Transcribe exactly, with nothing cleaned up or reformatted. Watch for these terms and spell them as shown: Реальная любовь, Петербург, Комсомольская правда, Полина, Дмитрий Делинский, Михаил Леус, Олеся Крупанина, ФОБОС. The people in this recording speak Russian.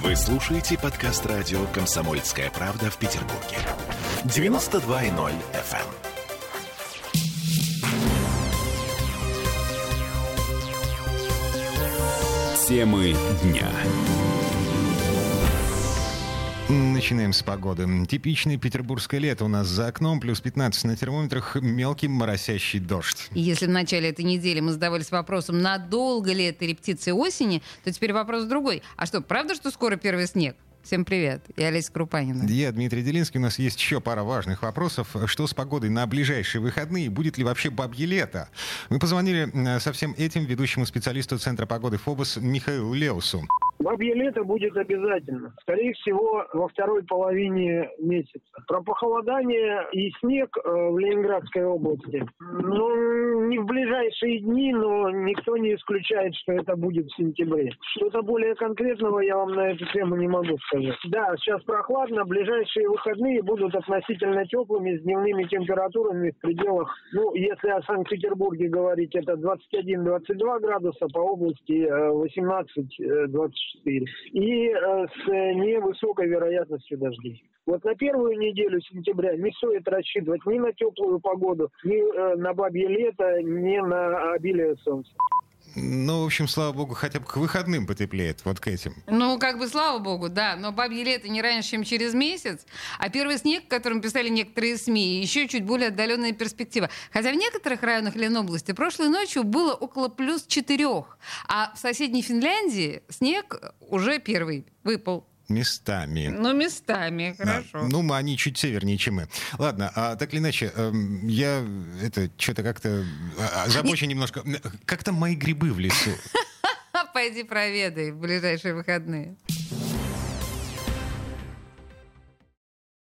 Вы слушаете подкаст радио «Комсомольская правда» в Петербурге. девяносто два и ноль эф эм. Темы дня. Начинаем с погоды. Типичное петербургское лето у нас за окном. Плюс пятнадцать на термометрах, мелкий моросящий дождь. Если в начале этой недели мы задавались вопросом, надолго ли это репетиция осени, то теперь вопрос другой. А что, правда, что скоро первый снег? Всем привет. Я Олеся Крупанина. Я Дмитрий Делинский. У нас есть еще пара важных вопросов. Что с погодой на ближайшие выходные? Будет ли вообще бабье лето? Мы позвонили со всем этим ведущему специалисту Центра погоды ФОБОС Михаилу Леусу. Бабье лето будет обязательно. Скорее всего, во второй половине месяца. Про похолодание и снег в Ленинградской области. Ну, не в ближайшие дни, но никто не исключает, что это будет в сентябре. Что-то более конкретного я вам на эту тему не могу сказать. Да, сейчас прохладно. Ближайшие выходные будут относительно теплыми, с дневными температурами в пределах, ну, если о Санкт-Петербурге говорить, это двадцать один - двадцать два градуса, по области восемнадцать - двадцать четыре. И с невысокой вероятностью дождей. Вот на первую неделю сентября не стоит рассчитывать ни на теплую погоду, ни на бабье лето, ни на обилие солнца. Ну, в общем, слава богу, хотя бы к выходным потеплеет, вот к этим. Ну, как бы, слава богу, да. Но бабье лето не раньше, чем через месяц. А первый снег, о котором писали некоторые СМИ, еще чуть более отдаленная перспектива. Хотя в некоторых районах Ленобласти прошлой ночью было около плюс четырех. А в соседней Финляндии снег уже первый выпал. Местами. Ну, местами, хорошо. Да. Ну, мы, они чуть севернее, чем мы. Ладно, а так или иначе, э, я это что-то как-то озабочен немножко. Как там мои грибы в лесу? Пойди проведай в ближайшие выходные.